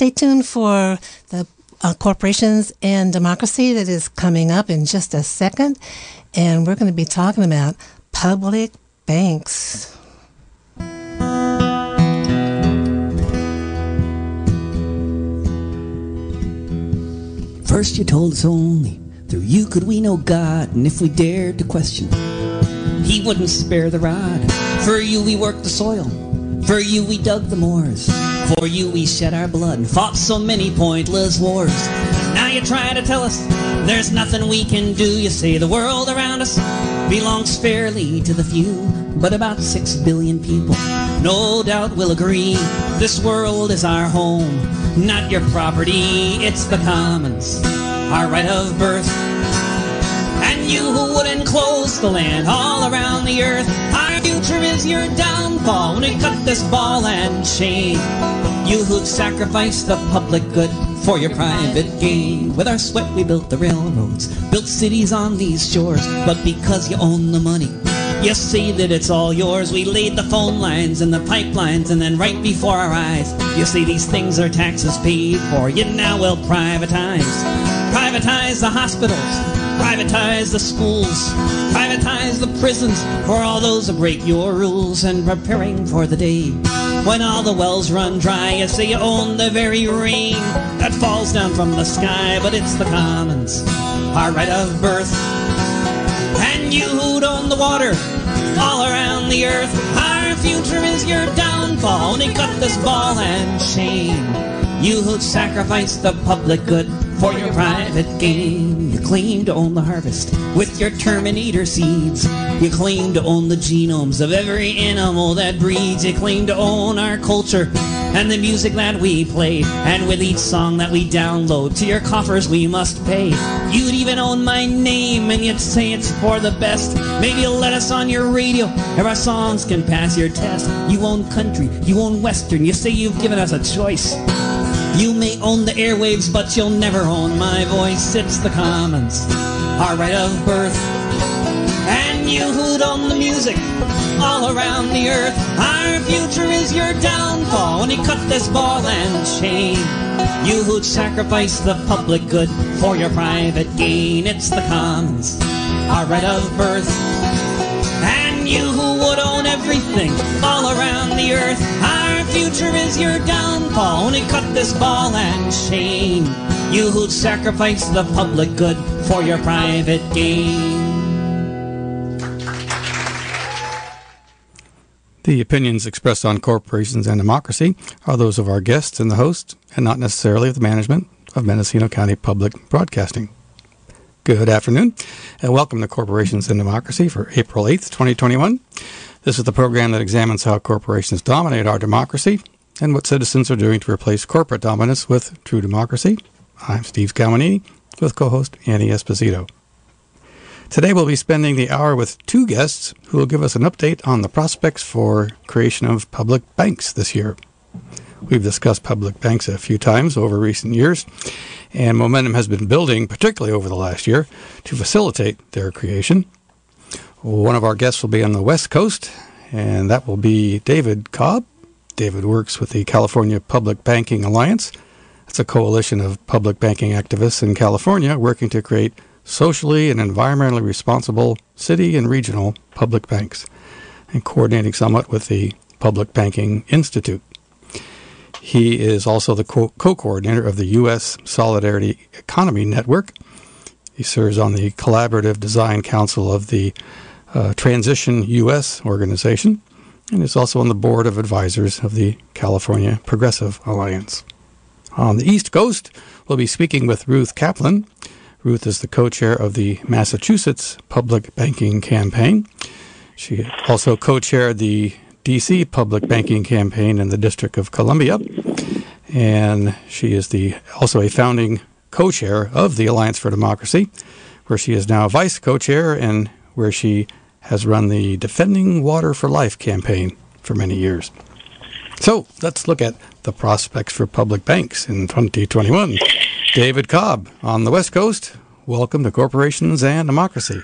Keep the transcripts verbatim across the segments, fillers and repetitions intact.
Stay tuned for the uh, Corporations and Democracy that is coming up in just a second. And we're going to be talking about public banks. First you told us only through you could we know God, and if we dared to question, he wouldn't spare the rod. For you we worked the soil, for you we dug the moors, for you we shed our blood and fought so many pointless wars. Now you try to tell us there's nothing we can do. You say the world around us belongs fairly to the few, but about six billion people, no doubt, will agree. This world is our home, not your property. It's the commons, our right of birth, and you who would enclose the land all around the earth. Our future is your downfall when we cut this ball and chain. You who've sacrificed the public good for your private gain. With our sweat we built the railroads, built cities on these shores, but because you own the money, you see that it's all yours. We laid the phone lines and the pipelines, and then right before our eyes, you see these things are taxes paid for. You now will privatize. Privatize the hospitals, privatize the schools, privatize the prisons for all those who break your rules. And preparing for the day when all the wells run dry, you say you own the very rain that falls down from the sky. But it's the commons, our right of birth, and you who'd own the water all around the earth. Our future is your downfall when you cut this ball and chain. You who'd sacrificed the public good for your private gain. You claim to own the harvest with your Terminator seeds. You claim to own the genomes of every animal that breeds. You claim to own our culture and the music that we play, and with each song that we download to your coffers we must pay. You'd even own my name, and you'd say it's for the best. Maybe you'll let us on your radio if our songs can pass your test. You own country, you own western, you say you've given us a choice. You may own the airwaves, but you'll never own my voice. It's the commons, our right of birth, and you who'd own the music all around the earth. Our future is your downfall when you cut this ball and chain. You who'd sacrifice the public good for your private gain. It's the commons, our right of birth, and you who would own everything all around the earth. Our future is your downfall when you cut this ball and chain. You who'd sacrifice the public good for your private gain. The opinions expressed on Corporations and Democracy are those of our guests and the host, and not necessarily of the management of Mendocino County Public Broadcasting. Good afternoon, and welcome to Corporations and Democracy for April eighth, twenty twenty-one. This is the program that examines how corporations dominate our democracy and what citizens are doing to replace corporate dominance with true democracy. I'm Steve Scamanini with co-host Annie Esposito. Today we'll be spending the hour with two guests who will give us an update on the prospects for creation of public banks this year. We've discussed public banks a few times over recent years, and momentum has been building, particularly over the last year, to facilitate their creation. One of our guests will be on the West Coast, and that will be David Cobb. David works with the California Public Banking Alliance. It's a coalition of public banking activists in California working to create socially and environmentally responsible city and regional public banks, and coordinating somewhat with the Public Banking Institute. He is also the co-coordinator of the U S Solidarity Economy Network. He serves on the Collaborative Design Council of the Uh, Transition U S organization, and is also on the board of advisors of the California Progressive Alliance. On the East Coast, we'll be speaking with Ruth Kaplan. Ruth is the co-chair of the Massachusetts Public Banking Campaign. She also co-chaired the D C Public Banking Campaign in the District of Columbia, and she is the also a founding co-chair of the Alliance for Democracy, where she is now vice co-chair, and where she has run the Defending Water for Life campaign for many years. So let's look at the prospects for public banks in twenty twenty-one. David Cobb on the West Coast, welcome to Corporations and Democracy.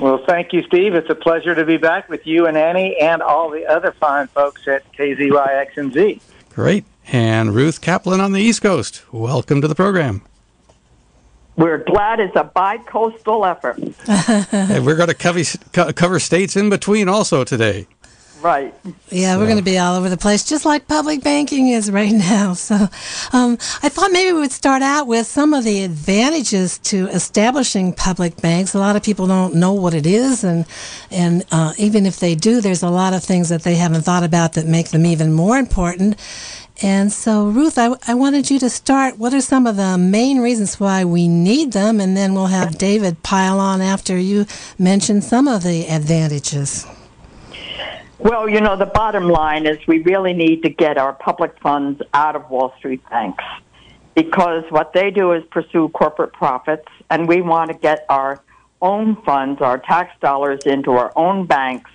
Well, thank you, Steve. It's a pleasure to be back with you and Annie and all the other fine folks at K Z Y X and Z. Great. And Ruth Kaplan on the East Coast, welcome to the program. We're glad it's a bi-coastal effort. And we're going to cover, cover states in between also today. Right. Yeah, so. We're going to be all over the place, just like public banking is right now. So um, I thought maybe we would start out with some of the advantages to establishing public banks. A lot of people don't know what it is, and and uh, even if they do, there's a lot of things that they haven't thought about that make them even more important. And so, Ruth, I, I wanted you to start. What are some of the main reasons why we need them? And then we'll have David pile on after you mention some of the advantages. Well, you know, the bottom line is we really need to get our public funds out of Wall Street banks, because what they do is pursue corporate profits, and we want to get our own funds, our tax dollars, into our own banks,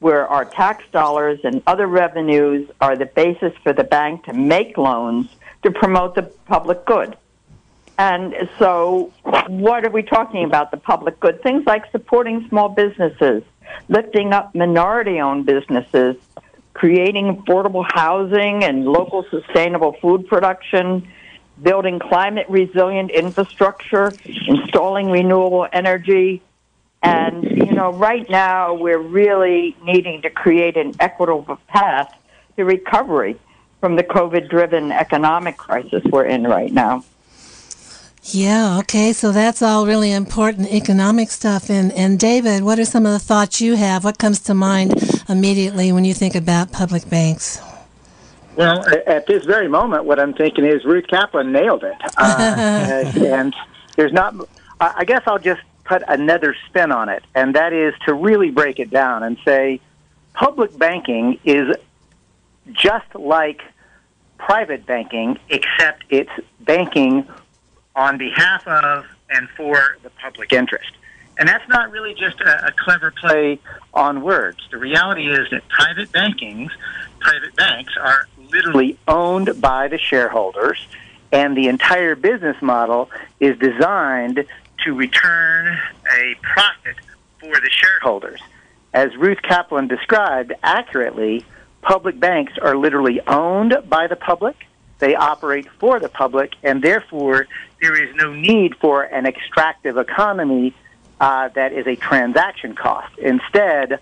where our tax dollars and other revenues are the basis for the bank to make loans to promote the public good. And so what are we talking about, the public good? Things like supporting small businesses, lifting up minority-owned businesses, creating affordable housing and local sustainable food production, building climate-resilient infrastructure, installing renewable energy. And, you know, right now we're really needing to create an equitable path to recovery from the COVID-driven economic crisis we're in right now. Yeah, okay, so that's all really important economic stuff. And, and David, what are some of the thoughts you have? What comes to mind immediately when you think about public banks? Well, at this very moment, what I'm thinking is Ruth Kaplan nailed it. Uh, and there's not, I guess I'll just put another spin on it, and that is to really break it down and say public banking is just like private banking, except it's banking on behalf of and for the public interest. And that's not really just a, a clever play on words. The reality is that private bankings, private banks are literally owned by the shareholders, and the entire business model is designed to return a profit for the shareholders. As Ruth Kaplan described accurately, public banks are literally owned by the public. They operate for the public, and therefore there is no need for an extractive economy uh, that is a transaction cost. Instead,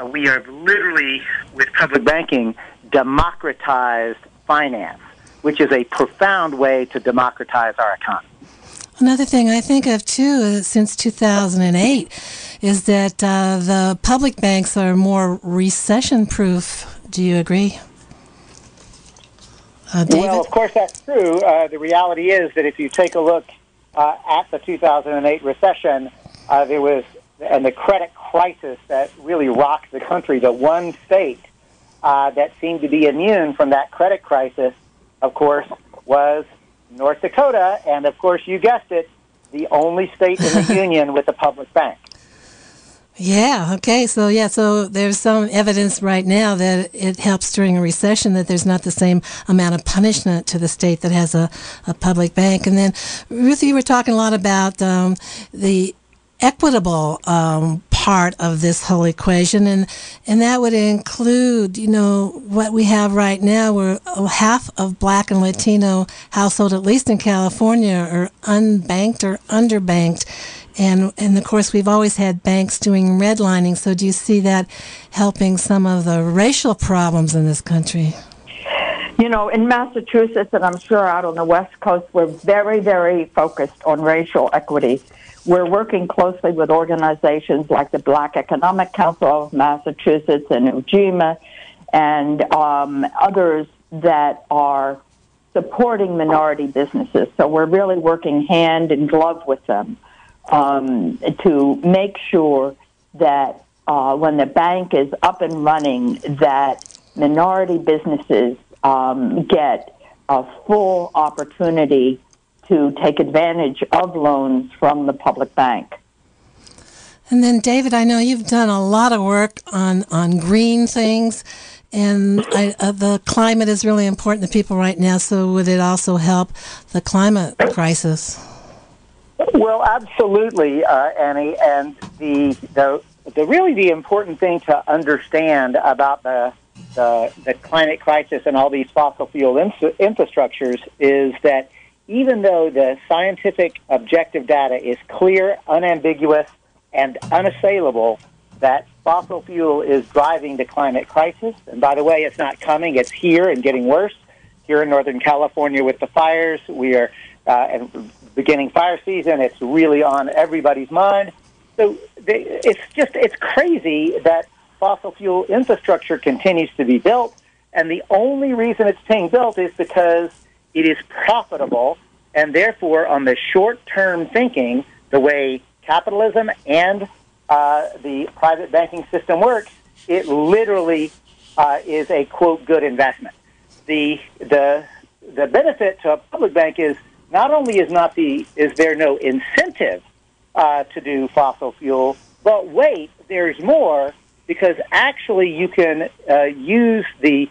uh, we have literally, with public banking, democratized finance, which is a profound way to democratize our economy. Another thing I think of, too, uh, since two thousand eight, is that uh, the public banks are more recession-proof. Do you agree, uh, David? Well, of course, that's true. Uh, the reality is that if you take a look uh, at the two thousand eight recession, uh, there was, and the credit crisis that really rocked the country, the one state uh, that seemed to be immune from that credit crisis, of course, was North Dakota, and of course, you guessed it, the only state in the union with a public bank. Yeah, okay, so yeah, so there's some evidence right now that it helps during a recession, that there's not the same amount of punishment to the state that has a, a public bank. And then, Ruth, you were talking a lot about um, the equitable um, part of this whole equation, and and that would include, you know, what we have right now, where half of Black and Latino households, at least in California, are unbanked or underbanked, and and of course we've always had banks doing redlining. So do you see that helping some of the racial problems in this country? You know, in Massachusetts, and I'm sure out on the West Coast, we're very, very focused on racial equity. We're working closely with organizations like the Black Economic Council of Massachusetts and Ujima and um, others that are supporting minority businesses. So we're really working hand in glove with them um, to make sure that uh, when the bank is up and running, that minority businesses um, get a full opportunity to take advantage of loans from the public bank. And then, David, I know you've done a lot of work on, on green things, and I, uh, the climate is really important to people right now, so would it also help the climate crisis? Well, absolutely, uh, Annie, and the, the, the really the important thing to understand about the the, the climate crisis and all these fossil fuel in, infrastructures is that even though the scientific objective data is clear, unambiguous, and unassailable that fossil fuel is driving the climate crisis, and by the way, it's not coming, it's here and getting worse. Here in Northern California with the fires, we are uh, beginning fire season. It's really on everybody's mind. So they, it's just, it's crazy that fossil fuel infrastructure continues to be built, and the only reason it's being built is because it is profitable, and therefore, on the short-term thinking, the way capitalism and uh, the private banking system works, it literally uh, is a, quote, good investment. The the the benefit to a public bank is not only is not the is there no incentive uh, to do fossil fuel, but wait, there's more, because actually you can uh, use the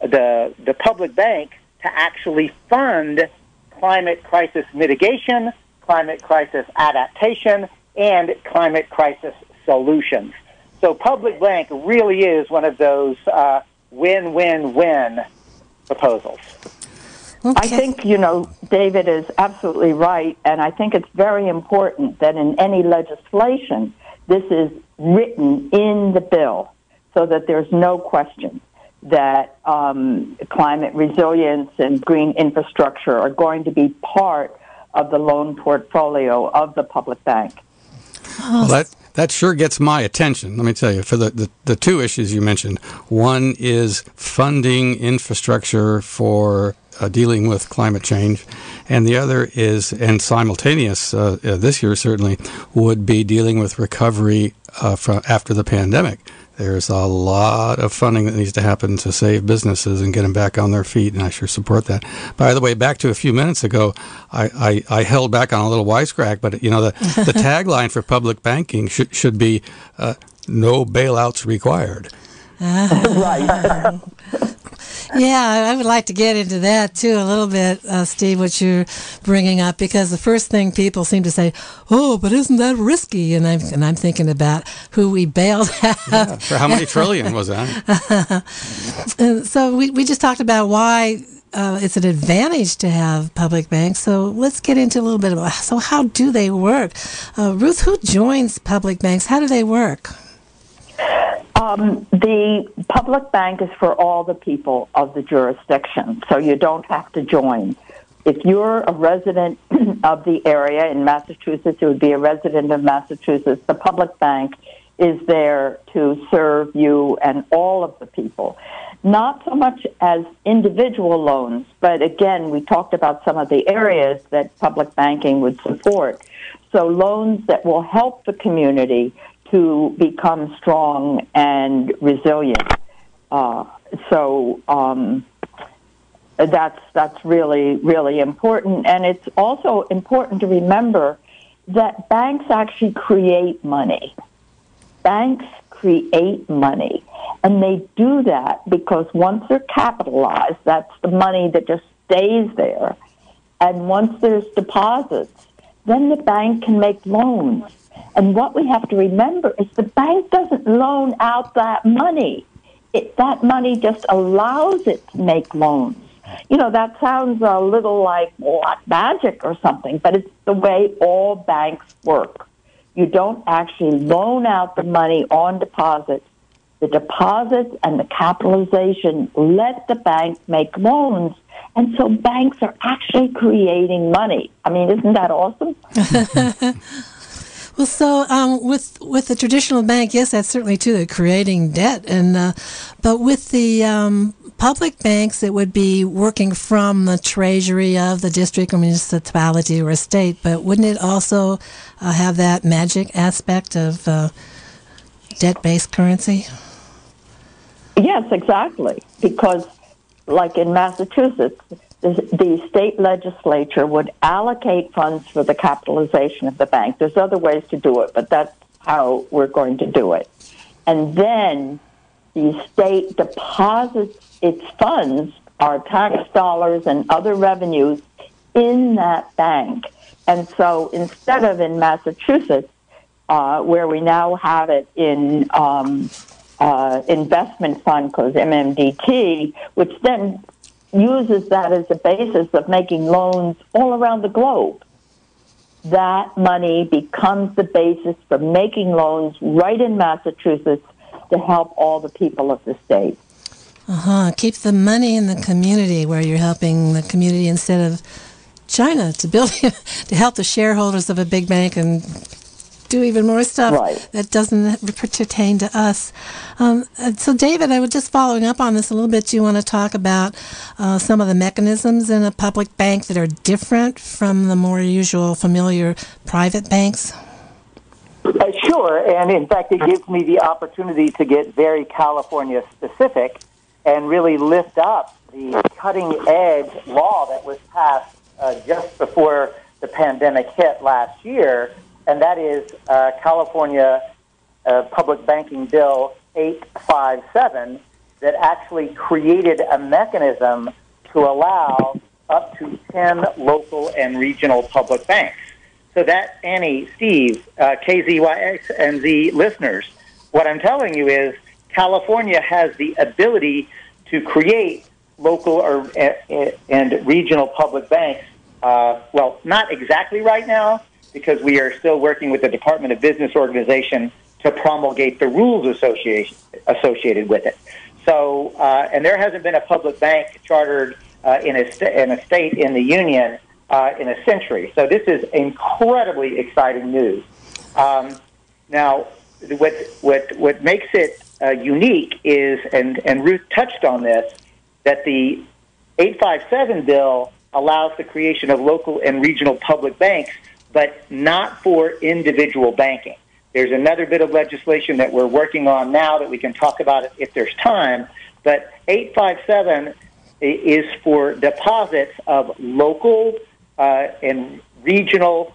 the the public bank to actually fund climate crisis mitigation, climate crisis adaptation, and climate crisis solutions. So public bank really is one of those uh, win-win-win proposals. Okay. I think, you know, David is absolutely right, and I think it's very important that in any legislation this is written in the bill so that there's no question that um, climate resilience and green infrastructure are going to be part of the loan portfolio of the public bank. Well, that, that sure gets my attention, let me tell you, for the, the, the two issues you mentioned. One is funding infrastructure for uh, dealing with climate change, and the other is, and simultaneous uh, uh, this year certainly, would be dealing with recovery uh, from after the pandemic. There's a lot of funding that needs to happen to save businesses and get them back on their feet, and I sure support that. By the way, back to a few minutes ago, I, I, I held back on a little wisecrack, but you know the, the tagline for public banking should should be uh, "No bailouts required." Right. Yeah, I would like to get into that, too, a little bit, uh, Steve, what you're bringing up, because the first thing people seem to say, oh, but isn't that risky? And I'm, and I'm thinking about who we bailed out. Yeah, for how many trillion was that? And so we, we just talked about why uh, it's an advantage to have public banks. So let's get into a little bit about, so how do they work? Uh, Ruth, who joins public banks? How do they work? Um, the public bank is for all the people of the jurisdiction, so you don't have to join. If you're a resident of the area in Massachusetts, you would be a resident of Massachusetts. The public bank is there to serve you and all of the people, not so much as individual loans, but again, we talked about some of the areas that public banking would support. So loans that will help the community to become strong and resilient. Uh, so um, that's that's really, really important. And it's also important to remember that banks actually create money. Banks create money. And they do that because once they're capitalized, that's the money that just stays there. And once there's deposits, then the bank can make loans. And what we have to remember is the bank doesn't loan out that money. It, that money just allows it to make loans. You know, that sounds a little like, well, like magic or something, but it's the way all banks work. You don't actually loan out the money on deposits. The deposits and the capitalization let the bank make loans, and so banks are actually creating money. I mean, isn't that awesome? Well, so um, with with the traditional bank, yes, that's certainly true. They're creating debt, and uh, but with the um, public banks, it would be working from the treasury of the district or municipality or state. But wouldn't it also uh, have that magic aspect of uh, debt-based currency? Yes, exactly. Because, like in Massachusetts, the state legislature would allocate funds for the capitalization of the bank. There's other ways to do it, but that's how we're going to do it. And then the state deposits its funds, our tax dollars and other revenues, in that bank. And so instead of in Massachusetts, uh, where we now have it in um, uh, investment fund called M M D T, which then uses that as a basis of making loans all around the globe. That money becomes the basis for making loans right in Massachusetts to help all the people of the state. Uh-huh. Keep the money in the community where you're helping the community instead of China to build, to help the shareholders of a big bank and do even more stuff right. that doesn't pertain to us. Um, so, David, I was just following up on this a little bit. Do you want to talk about uh, some of the mechanisms in a public bank that are different from the more usual familiar private banks? Uh, sure, and in fact, it gives me the opportunity to get very California-specific and really lift up the cutting-edge law that was passed uh, just before the pandemic hit last year, and that is uh, California uh, Public Banking Bill eight fifty-seven that actually created a mechanism to allow up to ten local and regional public banks. So that, Annie, Steve, uh, K Z Y X, and the listeners, what I'm telling you is California has the ability to create local or uh, and regional public banks, uh, well, not exactly right now, because we are still working with the Department of Business Organization to promulgate the rules association, associated with it. So, uh, and there hasn't been a public bank chartered uh, in, a st- in a state in the union uh, in a century. So this is incredibly exciting news. Um, now, what what what makes it uh, unique is, and, and Ruth touched on this, that the eight fifty-seven bill allows the creation of local and regional public banks, but not for individual banking. There's another bit of legislation that we're working on now that we can talk about if there's time, but eight fifty-seven is for deposits of local uh, and regional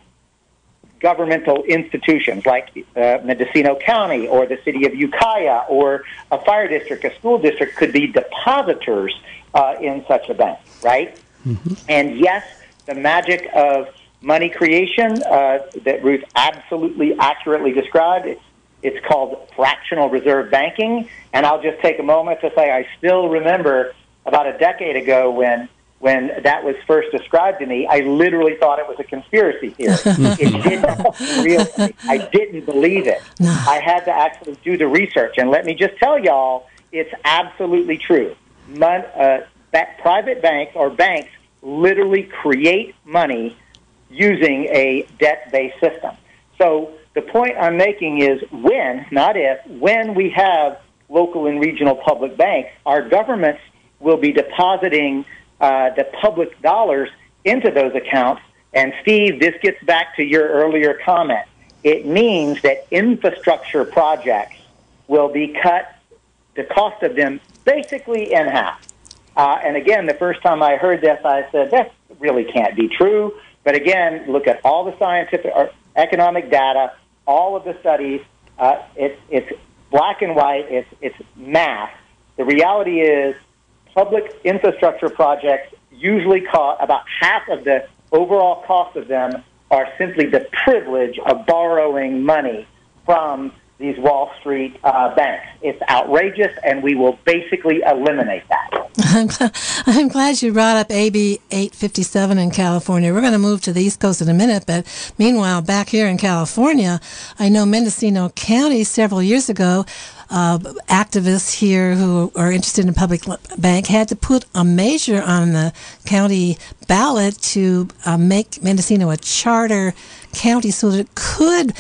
governmental institutions like uh, Mendocino County or the city of Ukiah or a fire district, a school district could be depositors uh, in such a bank, right? Mm-hmm. And yes, the magic of money creation uh, that Ruth absolutely accurately described. It's, it's called fractional reserve banking. And I'll just take a moment to say I still remember about a decade ago when when that was first described to me, I literally thought it was a conspiracy theory. It didn't really, I didn't believe it. I had to actually do the research. And let me just tell y'all, it's absolutely true. Mon, uh, that private banks or banks literally create money using a debt-based system. So the point I'm making is when, not if, when we have local and regional public banks, our governments will be depositing uh, the public dollars into those accounts. And Steve, this gets back to your earlier comment. It means that infrastructure projects will be cut, the cost of them, basically in half. Uh, and again, the first time I heard this, I said, that really can't be true. But again, look at all the scientific or economic data, all of the studies. Uh, it's, it's black and white. It's, it's math. The reality is public infrastructure projects usually cost about half of the overall cost of them are simply the privilege of borrowing money from these Wall Street uh, banks. It's outrageous, and we will basically eliminate that. I'm, gl- I'm glad you brought up A B eight fifty-seven in California. We're going to move to the East Coast in a minute, but meanwhile, back here in California, I know Mendocino County several years ago, Uh, activists here who are interested in public bank had to put a measure on the county ballot to uh, make Mendocino a charter county so that it could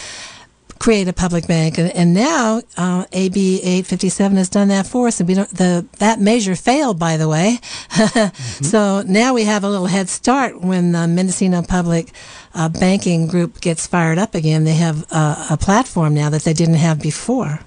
create a public bank. And, and now uh, A B eight fifty-seven has done that for us. And we don't, the, that measure failed, by the way. Mm-hmm. So now we have a little head start when the Mendocino Public uh, Banking Group gets fired up again. They have uh, a platform now that they didn't have before.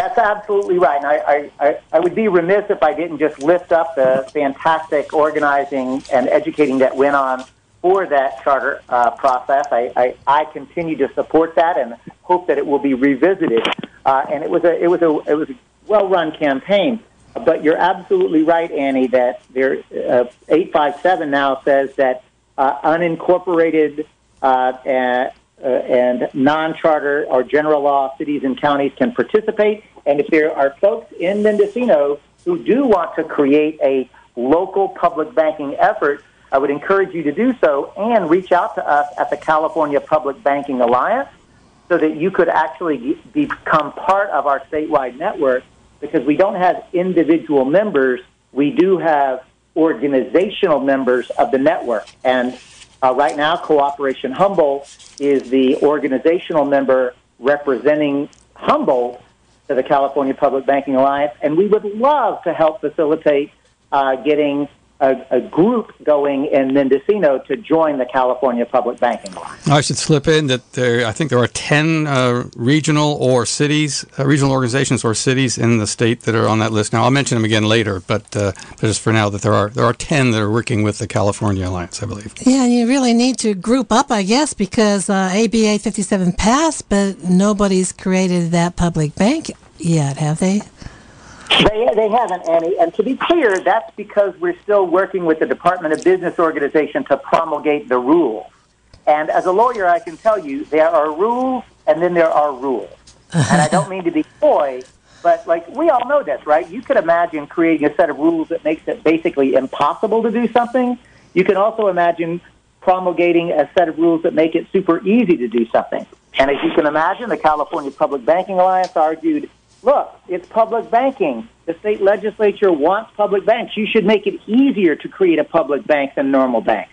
That's absolutely right. And I, I, I would be remiss if I didn't just lift up the fantastic organizing and educating that went on for that charter uh, process. I, I, I continue to support that and hope that it will be revisited. Uh, and it was a it was a it was a well-run campaign. But you're absolutely right, Annie, that there uh, eight fifty-seven now says that uh, unincorporated uh, and Uh, and non-charter or general law cities and counties can participate, And if there are folks in Mendocino who do want to create a local public banking effort, I would encourage you to do so and reach out to us at the California Public Banking Alliance so that you could actually become part of our statewide network, because we don't have individual members. We do have organizational members of the network. And uh, right now, Cooperation Humboldt is the organizational member representing Humboldt to the California Public Banking Alliance, and we would love to help facilitate uh, getting a, a group going in Mendocino to join the California Public Banking Alliance. I should slip in that there, I think there are ten uh, regional or cities, uh, regional organizations or cities in the state that are on that list. Now, I'll mention them again later, but uh, just for now, that there are there are ten that are working with the California Alliance, I believe. Yeah, and you really need to group up, I guess, because uh, A B eight fifty-seven passed, but nobody's created that public bank yet, have they? They, they haven't, Annie. And to be clear, that's because we're still working with the Department of Business Organization to promulgate the rules. And as a lawyer, I can tell you there are rules and then there are rules. And I don't mean to be coy, but like we all know this, right? You could imagine creating a set of rules that makes it basically impossible to do something. You can also imagine promulgating a set of rules that make it super easy to do something. And as you can imagine, the California Public Banking Alliance argued, look, it's public banking. The state legislature wants public banks. You should make it easier to create a public bank than normal banks.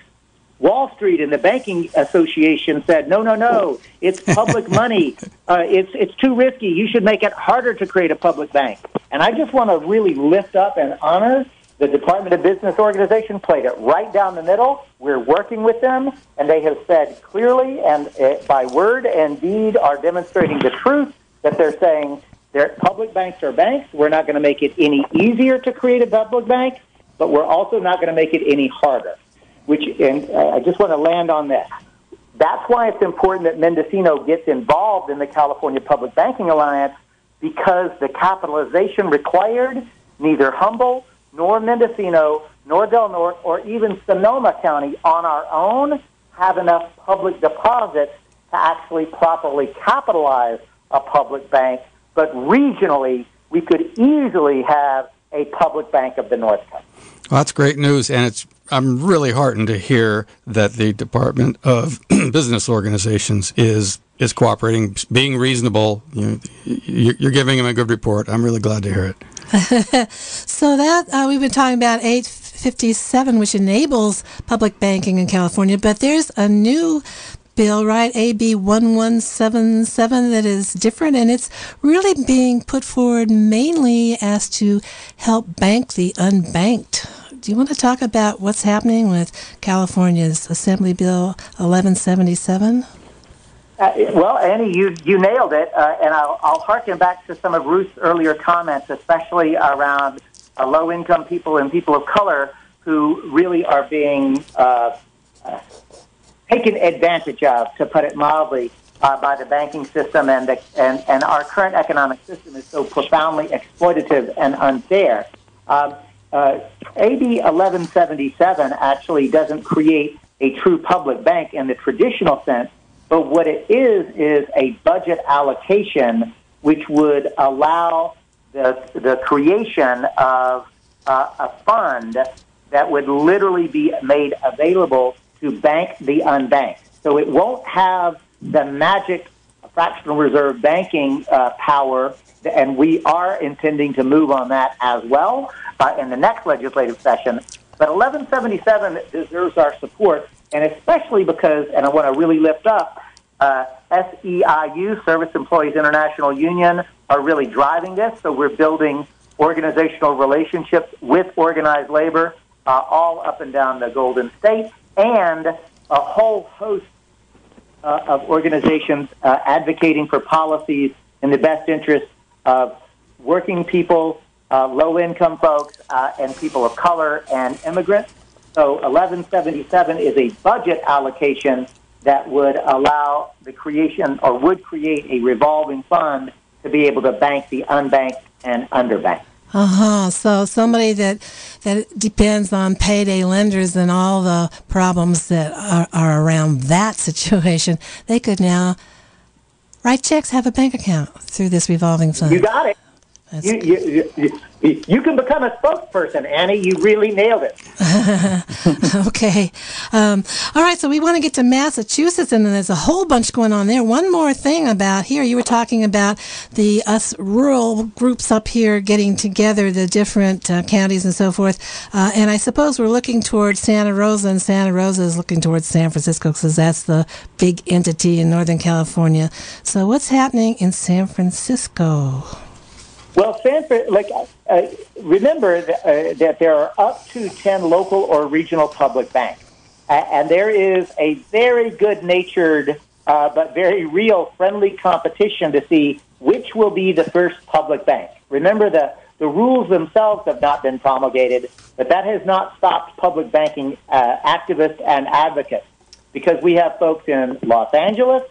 Wall Street and the Banking Association said, no, no, no, it's public money. Uh, it's it's too risky. You should make it harder to create a public bank. And I just want to really lift up and honor the Department of Business Organization. Played it right down the middle. We're working with them, and they have said clearly and uh, by word and deed are demonstrating the truth that they're saying, they're public banks are banks. We're not going to make it any easier to create a public bank, but we're also not going to make it any harder. Which, and I just want to land on this. That's why it's important that Mendocino gets involved in the California Public Banking Alliance, because the capitalization required, neither Humboldt nor Mendocino nor Del Norte or even Sonoma County on our own have enough public deposits to actually properly capitalize a public bank. But regionally, we could easily have a public bank of the North Coast. Well, that's great news, and it's I'm really heartened to hear that the Department of Business Organizations is is cooperating, being reasonable. You, you're giving them a good report. I'm really glad to hear it. So that uh, we've been talking about eight fifty-seven, which enables public banking in California, but there's a new bill, right, A B eleven seventy-seven, that is different, and it's really being put forward mainly as to help bank the unbanked. Do you want to talk about what's happening with California's Assembly Bill eleven seventy-seven? Uh, well, Annie, you you nailed it, uh, and I'll, I'll harken back to some of Ruth's earlier comments, especially around uh, low-income people and people of color who really are being Uh, uh, taken advantage of, to put it mildly, uh, by the banking system, and, the, and and our current economic system is so profoundly exploitative and unfair. Um, uh, A B eleven seventy-seven actually doesn't create a true public bank in the traditional sense, but what it is is a budget allocation which would allow the, the creation of uh, a fund that would literally be made available to bank the unbanked. So it won't have the magic fractional reserve banking uh, power, and we are intending to move on that as well uh, in the next legislative session. But eleven seventy-seven deserves our support, and especially because, and I want to really lift up, uh, S E I U, Service Employees International Union, are really driving this. So we're building organizational relationships with organized labor uh, all up and down the Golden State, and a whole host uh, of organizations uh, advocating for policies in the best interest of working people, uh, low-income folks, uh, and people of color and immigrants. So eleven seventy-seven is a budget allocation that would allow the creation, or would create, a revolving fund to be able to bank the unbanked and underbanked. Uh-huh. So somebody that that depends on payday lenders and all the problems that are, are around that situation, they could now write checks, have a bank account through this revolving fund. You got it. You, you, you, you can become a spokesperson, Annie. You really nailed it. Okay. Um, all right, so we want to get to Massachusetts, and there's a whole bunch going on there. One more thing about here. You were talking about the us rural groups up here getting together, the different uh, counties and so forth. Uh, and I suppose we're looking towards Santa Rosa, and Santa Rosa is looking towards San Francisco because that's the big entity in Northern California. So what's happening in San Francisco? Well, Sanford, like, uh, remember that, uh, that there are up to ten local or regional public banks, uh, and there is a very good-natured uh, but very real friendly competition to see which will be the first public bank. Remember, the, the rules themselves have not been promulgated, but that has not stopped public banking uh, activists and advocates, because we have folks in Los Angeles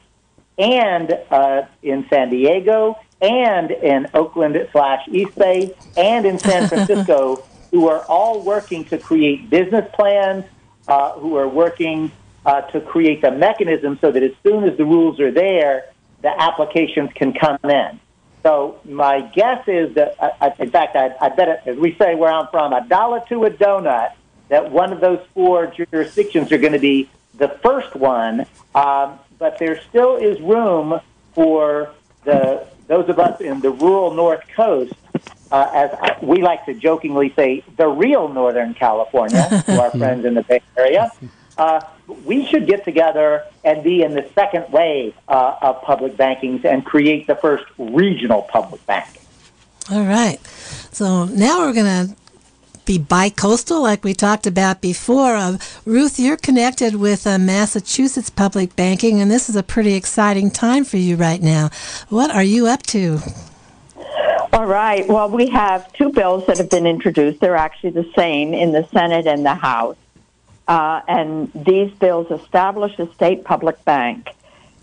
and uh, in San Diego and in Oakland slash East Bay, and in San Francisco, who are all working to create business plans, uh, who are working uh, to create the mechanism so that as soon as the rules are there, the applications can come in. So my guess is that, uh, in fact, I, I bet, it, as we say where I'm from, a dollar to a donut, that one of those four jurisdictions are going to be the first one, um, but there still is room for the those of us in the rural North Coast, uh, as I, we like to jokingly say, the real Northern California, to our friends in the Bay Area, uh, we should get together and be in the second wave uh, of public bankings and create the first regional public bank. All right. So now we're going to be bi-coastal, like we talked about before. Uh, Ruth, you're connected with uh, Massachusetts Public Banking, and this is a pretty exciting time for you right now. What are you up to? All right. Well, we have two bills that have been introduced. They're actually the same in the Senate and the House. Uh, and these bills establish a state public bank.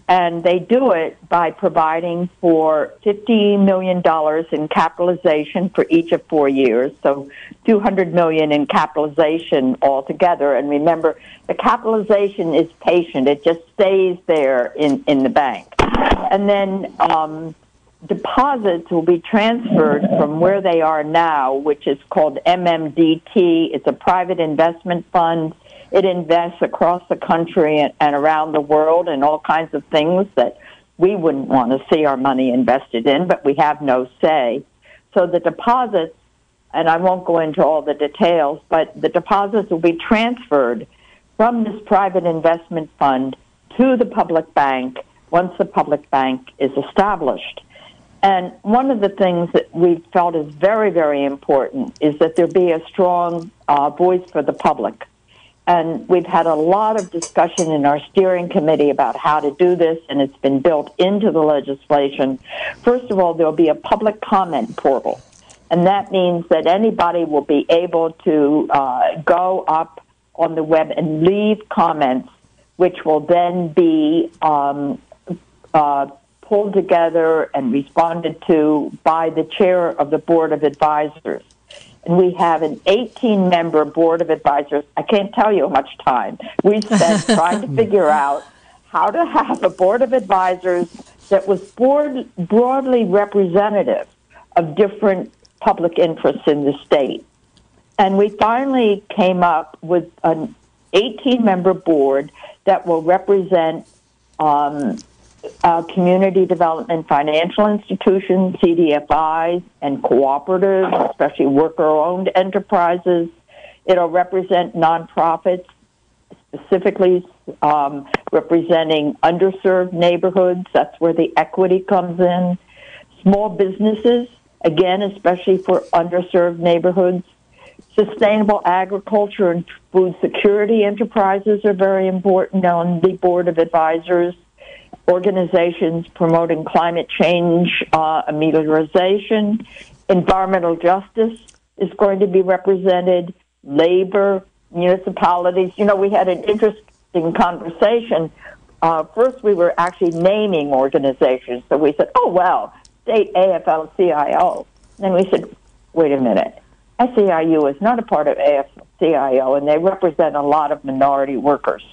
And they do it by providing for fifty million dollars in capitalization for each of four years, so two hundred million dollars in capitalization altogether. And remember, the capitalization is patient. It just stays there in, in the bank. And then um, deposits will be transferred from where they are now, which is called M M D T. It's a private investment fund. It invests across the country and around the world in all kinds of things that we wouldn't want to see our money invested in, but we have no say. So the deposits, and I won't go into all the details, but the deposits will be transferred from this private investment fund to the public bank once the public bank is established. And one of the things that we felt is very, very important is that there be a strong uh, voice for the public. And we've had a lot of discussion in our steering committee about how to do this, and it's been built into the legislation. First of all, there'll be a public comment portal, and that means that anybody will be able to uh, go up on the web and leave comments, which will then be um, uh, pulled together and responded to by the chair of the Board of Advisors. And we have an eighteen-member board of advisors. I can't tell you how much time we spent trying to figure out how to have a board of advisors that was board, broadly representative of different public interests in the state. And we finally came up with an eighteen-member board that will represent um, uh, community development, financial institutions, C D F Is, and cooperatives, especially worker-owned enterprises. It'll represent nonprofits, specifically um, representing underserved neighborhoods. That's where the equity comes in. Small businesses, again, especially for underserved neighborhoods. Sustainable agriculture and food security enterprises are very important on the Board of Advisors. Organizations promoting climate change, uh, amelioration, environmental justice is going to be represented, labor, municipalities. You know, we had an interesting conversation. Uh, first, we were actually naming organizations. So we said, oh, well, state A F L C I O. Then we said, wait a minute, S E I U is not a part of A F L C I O, and they represent a lot of minority workers.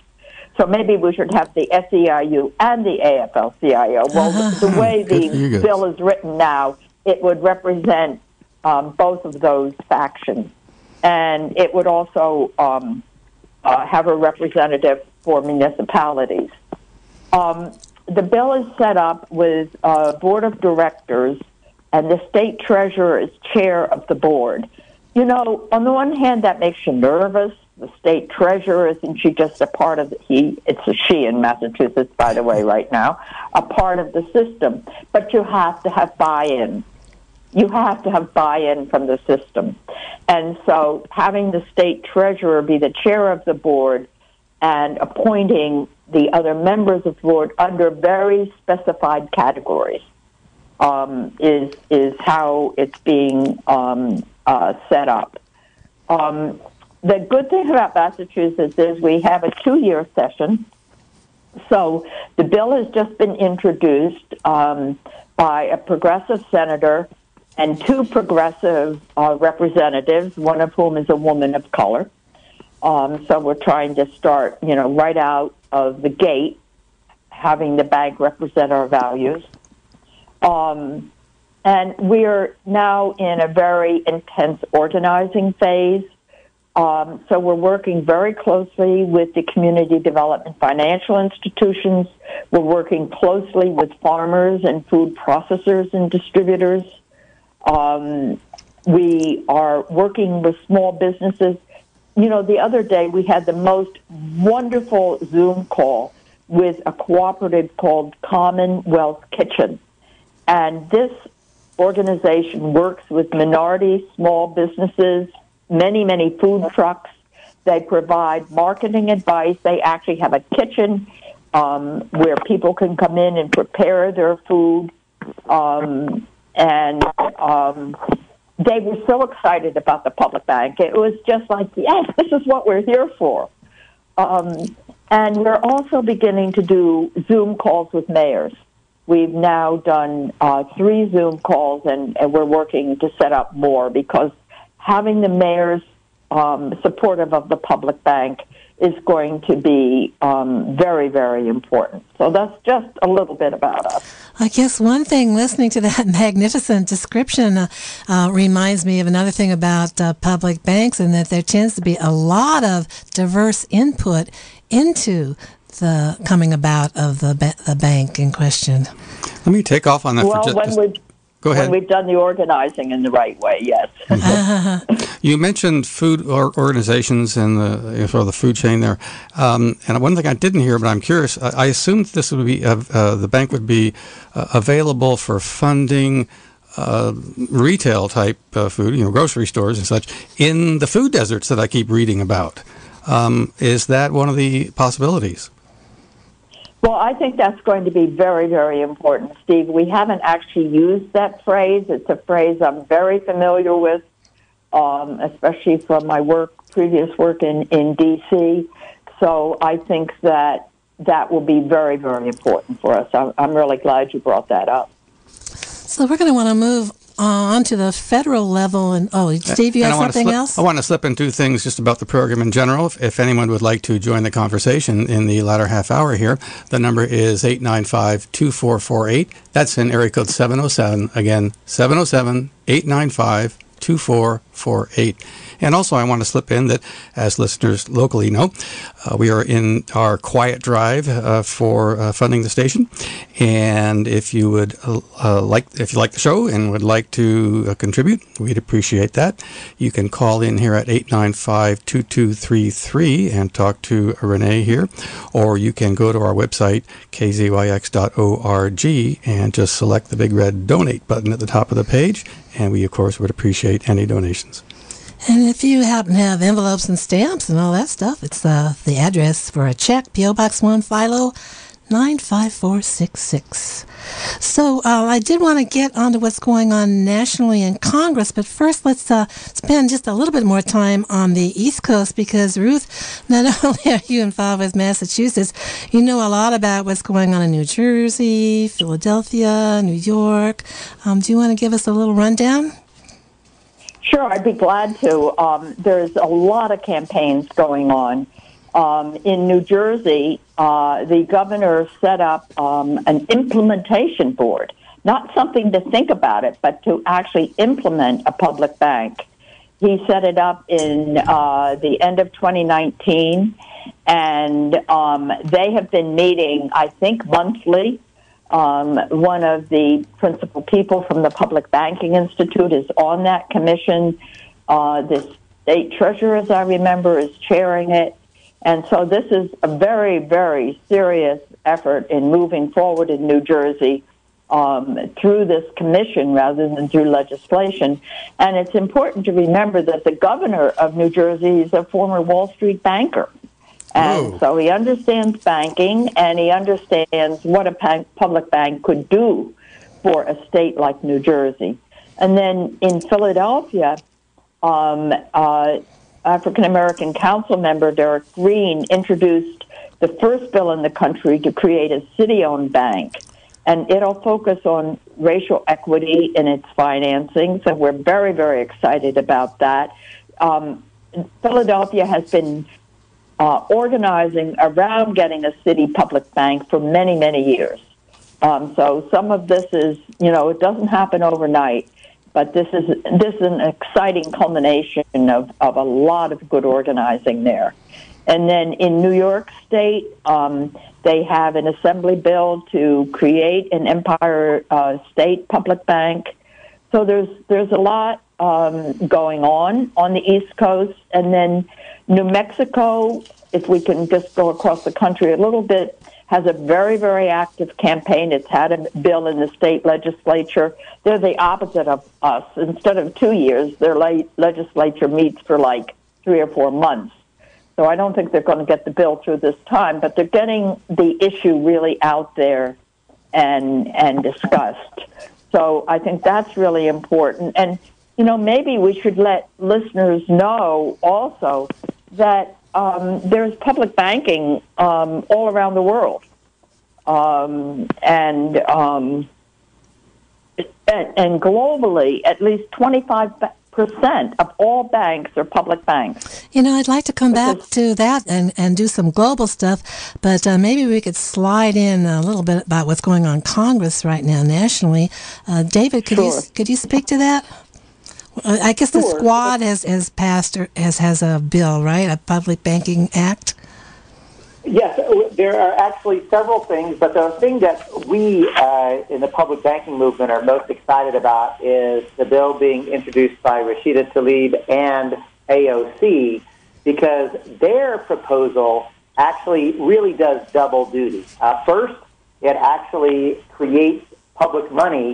So maybe we should have the S E I U and the A F L C I O. Well, uh-huh. the way the bill is written now, it would represent um, both of those factions. And it would also um, uh, have a representative for municipalities. Um, the bill is set up with a board of directors, and the state treasurer is chair of the board. You know, on the one hand, that makes you nervous. The state treasurer, isn't she just a part of the, he? It's a she in Massachusetts, by the way, right now, a part of the system. But you have to have buy-in. You have to have buy-in from the system. And so having the state treasurer be the chair of the board and appointing the other members of the board under very specified categories um, is is how it's being um, uh, set up. Um, The good thing about Massachusetts is we have a two-year session. So the bill has just been introduced um, by a progressive senator and two progressive uh, representatives, one of whom is a woman of color. Um, so we're trying to start, you know, right out of the gate, having the bank represent our values. Um, and we're now in a very intense organizing phase. Um, so we're working very closely with the community development financial institutions. We're working closely with farmers and food processors and distributors. Um, we are working with small businesses. You know, the other day we had the most wonderful Zoom call with a cooperative called Commonwealth Kitchen. And this organization works with minority small businesses, many, many food trucks. They provide marketing advice. They actually have a kitchen um, where people can come in and prepare their food. Um, and um, they were so excited about the public bank. It was just like, yes, this is what we're here for. Um, and we're also beginning to do Zoom calls with mayors. We've now done uh, three Zoom calls, and, and we're working to set up more because having the mayors um, supportive of the public bank is going to be um, very, very important. So that's just a little bit about us. I guess one thing, listening to that magnificent description, uh, uh, reminds me of another thing about uh, public banks, and that there tends to be a lot of diverse input into the coming about of the, ba- the bank in question. Let me take off on that well, for just... When we- Go ahead. When we've done the organizing in the right way, yes. You mentioned food or organizations and the sort of the food chain there, um, and one thing I didn't hear, but I'm curious. I, I assumed this would be uh, uh, the bank would be uh, available for funding uh, retail type uh, food, you know, grocery stores and such, in the food deserts that I keep reading about. Um, is that one of the possibilities? Well, I think that's going to be very, very important, Steve. We haven't actually used that phrase. It's a phrase I'm very familiar with, um, especially from my work, previous work in, in D C. So I think that that will be very, very important for us. I'm, I'm really glad you brought that up. So we're going to want to move on to the federal level. And oh, Steve, you have something slip, else? I want to slip in two things just about the program in general. If, if anyone would like to join the conversation in the latter half hour here, the number is eight nine five, two four four eight. That's in area code seven oh seven. Again, seven oh seven, eight nine five, two four four eight. And also I want to slip in that, as listeners locally know, uh, we are in our quiet drive uh, for uh, funding the station. And if you would uh, uh, like, if you like the show and would like to uh, contribute, we'd appreciate that. You can call in here at eight nine five, two two three three and talk to Renee here, or you can go to our website k z y x dot org and just select the big red donate button at the top of the page. And we, of course, would appreciate any donations. And if you happen to have envelopes and stamps and all that stuff, it's uh, the address for a check, P O. Box one, Philo, nine five four six six. So uh, I did want to get onto what's going on nationally in Congress, but first let's uh, spend just a little bit more time on the East Coast, because, Ruth, not only are you involved with Massachusetts, you know a lot about what's going on in New Jersey, Philadelphia, New York. Um, do you want to give us a little rundown? Sure, I'd be glad to. Um, there's a lot of campaigns going on. Um, in New Jersey, uh, the governor set up um, an implementation board. not something to think about it, but to actually implement a public bank. He set it up in uh, the end of twenty nineteen, and um, they have been meeting, I think, monthly. Um, one of the principal people from the Public Banking Institute is on that commission. Uh, the state treasurer, as I remember, is chairing it. And so this is a very, very serious effort in moving forward in New Jersey um, through this commission rather than through legislation. And it's important to remember that the governor of New Jersey is a former Wall Street banker. And oh. so he understands banking, and he understands what a public bank could do for a state like New Jersey. And then in Philadelphia, um, uh, African-American council member Derek Green introduced the first bill in the country to create a city-owned bank, and it'll focus on racial equity in its financing, so we're very, very excited about that. Um, Philadelphia has been uh, organizing around getting a city public bank for many, many years. Um, so some of this is, you know, it doesn't happen overnight. But this is this is an exciting culmination of, of a lot of good organizing there. And then in New York State, um, they have an assembly bill to create an Empire uh, State Public Bank. So there's there's a lot um, going on on the East Coast. And then New Mexico, if we can just go across the country a little bit, has a very, very active campaign. It's had a bill in the state legislature. They're the opposite of us. Instead of two years, their legislature meets for like three or four months. So I don't think they're going to get the bill through this time, but they're getting the issue really out there and and discussed. So I think that's really important. And, you know, maybe we should let listeners know also that Um, there's public banking um, all around the world, um, and um, and globally, at least twenty-five percent of all banks are public banks. You know, I'd like to come back to that and, and do some global stuff, but uh, maybe we could slide in a little bit about what's going on in Congress right now nationally. Uh, David, could Sure. you could you speak to that? I guess the sure. squad has, has passed or has, has a bill, right? A Public Banking Act? Yes, there are actually several things, but the thing that we uh, in the public banking movement are most excited about is the bill being introduced by Rashida Tlaib and A O C, because their proposal actually really does double duty. Uh, first, it actually creates public money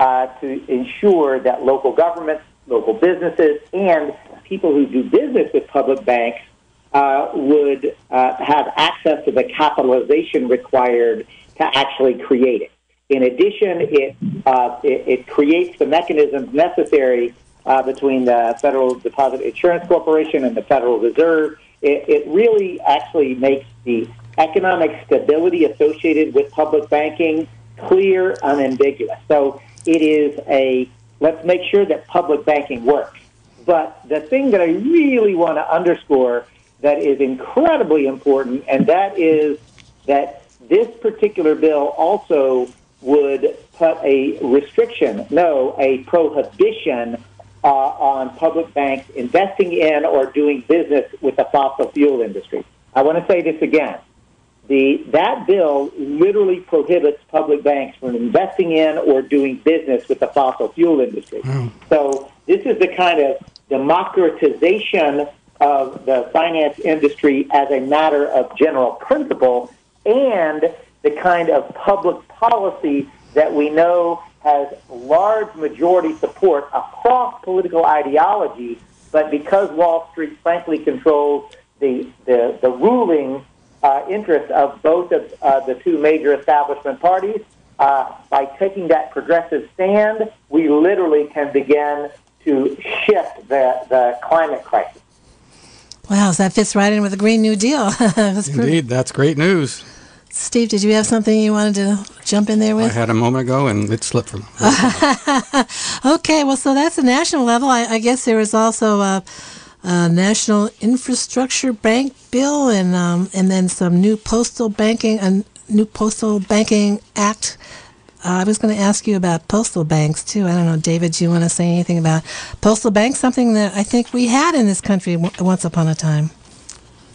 uh, to ensure that local governments, local businesses, and people who do business with public banks uh, would uh, have access to the capitalization required to actually create it. In addition, it uh, it, it creates the mechanisms necessary uh, between the Federal Deposit Insurance Corporation and the Federal Reserve. It, it really actually makes the economic stability associated with public banking clear, unambiguous. So it is a let's make sure that public banking works. But the thing that I really want to underscore that is incredibly important, and that is that this particular bill also would put a restriction, no, a prohibition uh, on public banks investing in or doing business with the fossil fuel industry. I want to say this again. The, that bill literally prohibits public banks from investing in or doing business with the fossil fuel industry. Mm. So this is the kind of democratization of the finance industry as a matter of general principle, and the kind of public policy that we know has large majority support across political ideology, but because Wall Street frankly controls the, the, the ruling Uh, interest of both of uh, the two major establishment parties, uh, by taking that progressive stand, we literally can begin to shift the, the climate crisis. Wow, so that fits right in with the Green New Deal. that's Indeed, pretty... that's great news. Steve, did you have something you wanted to jump in there with? I had a moment ago, and it slipped from me. Okay, well, so that's the national level. I, I guess there is also a... Uh, Uh, National Infrastructure Bank bill, and um, and then some new postal banking, a new postal banking act Uh, I was going to ask you about postal banks, too. I don't know, David, do you want to say anything about postal banks, something that I think we had in this country w- once upon a time?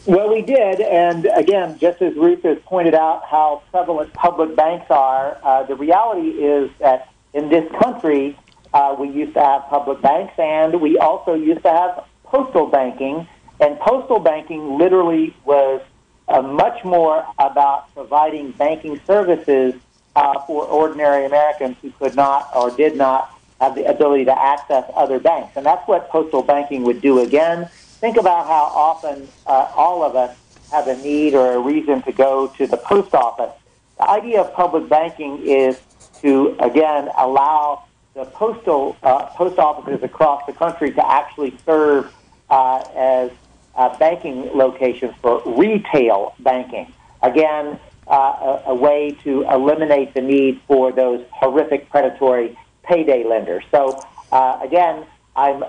Well, we did, and again, just as Ruth has pointed out how prevalent public banks are, uh, the reality is that in this country, uh, we used to have public banks, and we also used to have postal banking, and postal banking literally was uh, much more about providing banking services Uh, for ordinary Americans who could not or did not have the ability to access other banks. And that's what postal banking would do again. Think about how often uh, all of us have a need or a reason to go to the post office. The idea of public banking is to, again, allow the postal uh, post offices across the country to actually serve uh, as uh, banking locations for retail banking. Again, Uh, a, a way to eliminate the need for those horrific predatory payday lenders. So, uh, again, I'm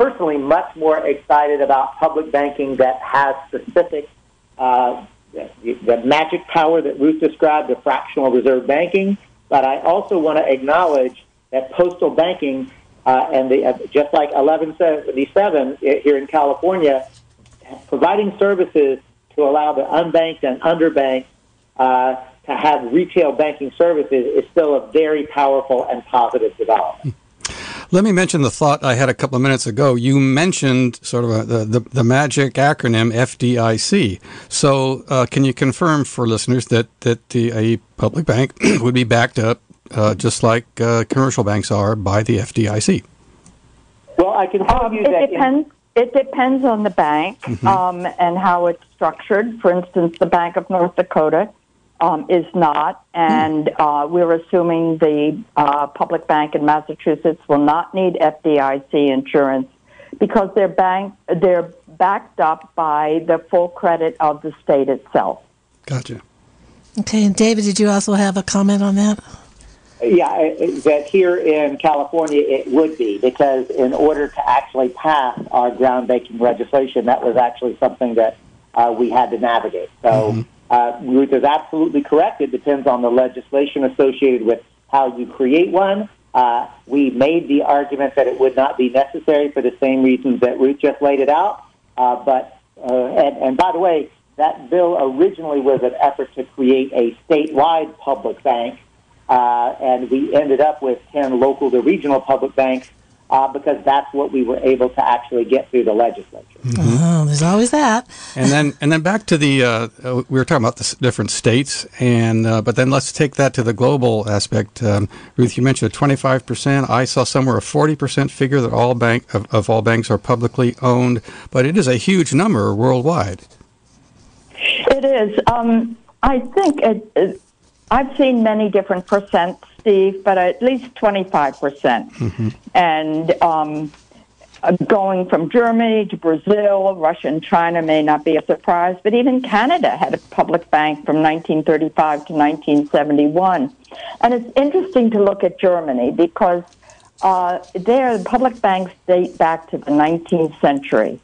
personally much more excited about public banking that has specific, uh, the, the magic power that Ruth described, the fractional reserve banking, but I also want to acknowledge that postal banking, uh, and the, uh, just like eleven seventy-seven here in California, providing services to allow the unbanked and underbanked Uh, to have retail banking services is still a very powerful and positive development. Let me mention the thought I had a couple of minutes ago. You mentioned sort of a, the, the, the magic acronym F D I C. So uh, can you confirm for listeners that, that the, a public bank would be backed up uh, just like uh, commercial banks are by the F D I C? Well, I can tell you that... It depends. It depends on the bank mm-hmm. um, and how it's structured. For instance, the Bank of North Dakota um, is not, and mm. uh, we're assuming the uh, public bank in Massachusetts will not need F D I C insurance because they're, bank, they're backed up by the full credit of the state itself. Gotcha. Okay, and David, did you also have a comment on that? Yeah, that here in California it would be, because in order to actually pass our groundbreaking legislation, that was actually something that uh, we had to navigate. So uh, Ruth is absolutely correct. It depends on the legislation associated with how you create one. Uh, we made the argument that it would not be necessary for the same reasons that Ruth just laid it out. Uh, but uh, and, and by the way, that bill originally was an effort to create a statewide public bank. Uh, and we ended up with ten local to regional public banks uh, because that's what we were able to actually get through the legislature. Mm-hmm. Oh, there's always that. And then, and then back to the uh, we were talking about the different states, and uh, but then let's take that to the global aspect. Um, Ruth, you mentioned twenty-five percent. I saw somewhere a forty percent figure that all bank of, of all banks are publicly owned, but it is a huge number worldwide. It is. Um, I think it. it I've seen many different percent, Steve, but at least twenty-five percent. Mm-hmm. And um, going from Germany to Brazil, Russia and China may not be a surprise, but even Canada had a public bank from nineteen thirty-five to nineteen seventy-one. And it's interesting to look at Germany because uh, there, the public banks date back to the nineteenth century.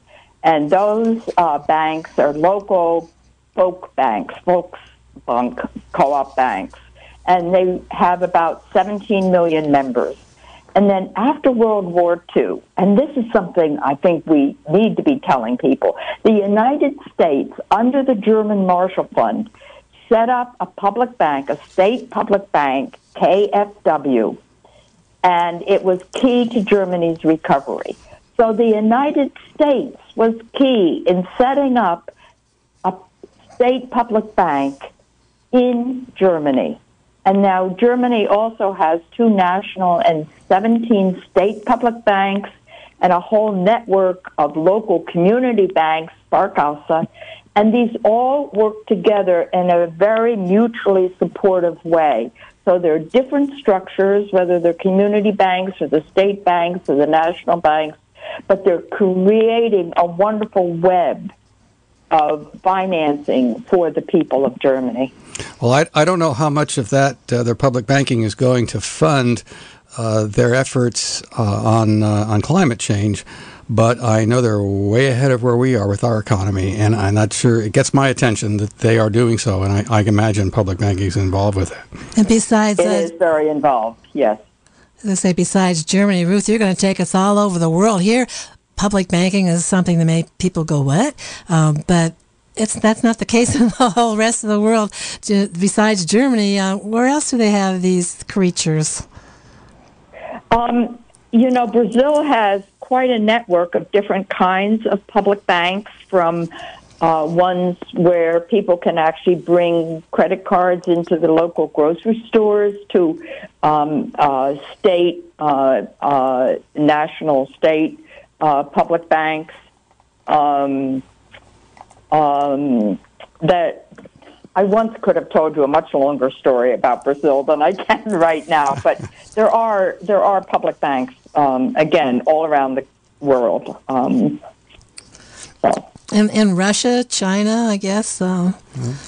And those uh, banks are local folk banks, folks. Bank, co-op banks, and they have about seventeen million members. And then after World War Two, and this is something I think we need to be telling people, the United States, under the German Marshall Fund, set up a public bank, a state public bank, K F W, and it was key to Germany's recovery. So the United States was key in setting up a state public bank in Germany. And now Germany also has two national and seventeen state public banks and a whole network of local community banks, Sparkasse, and these all work together in a very mutually supportive way. So there are different structures, whether they're community banks or the state banks or the national banks, but they're creating a wonderful web of financing for the people of Germany. Well, I, I don't know how much of that uh, their public banking is going to fund uh, their efforts uh, on uh, on climate change, but I know they're way ahead of where we are with our economy, and I'm not sure, it gets my attention that they are doing so, and I, I imagine public banking is involved with it. And besides, it uh, is very involved, yes. Let's say besides Germany, Ruth, you're going to take us all over the world here. Public banking is something that made people go, what? Um, but it's that's not the case in the whole rest of the world. Besides Germany, uh, where else do they have these creatures? Um, you know, Brazil has quite a network of different kinds of public banks, from uh, ones where people can actually bring credit cards into the local grocery stores to um, uh, state, uh, uh, national, state uh, public banks. Um, um, that I once could have told you a much longer story about Brazil than I can right now, but there are there are public banks. Um, again, all around the world. Um, so. And in Russia, China, I guess. Uh.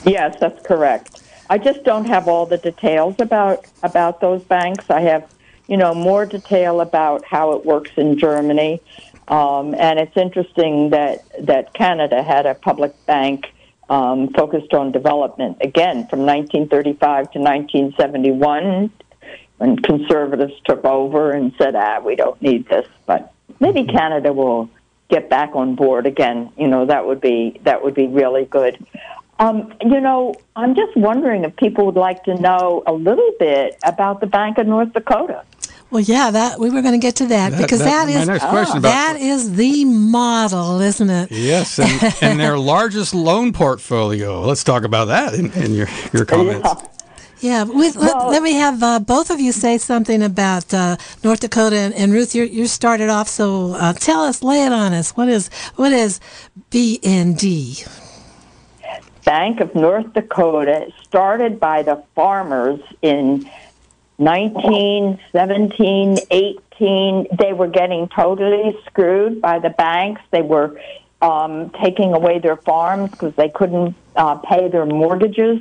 Yes, that's correct. I just don't have all the details about about those banks. I have, you know, more detail about how it works in Germany, um, and it's interesting that that Canada had a public bank um, focused on development. Again, from nineteen thirty-five to nineteen seventy-one. When conservatives took over and said, ah, we don't need this, but maybe Canada will get back on board again. You know, that would be that would be really good. Um, you know, I'm just wondering if people would like to know a little bit about the Bank of North Dakota. Well, yeah, that we were going to get to that, that because that, that is oh, that is the model, isn't it? Yes, and, and their largest loan portfolio. Let's talk about that in, in your, your comments. Yeah. Yeah, with, well, let, let me have uh, both of you say something about uh, North Dakota, and, and Ruth, you're, you started off, so uh, tell us, lay it on us. What is what is B N D? Bank of North Dakota, started by the farmers in nineteen, seventeen, eighteen. They were getting totally screwed by the banks. They were um, taking away their farms because they couldn't uh, pay their mortgages.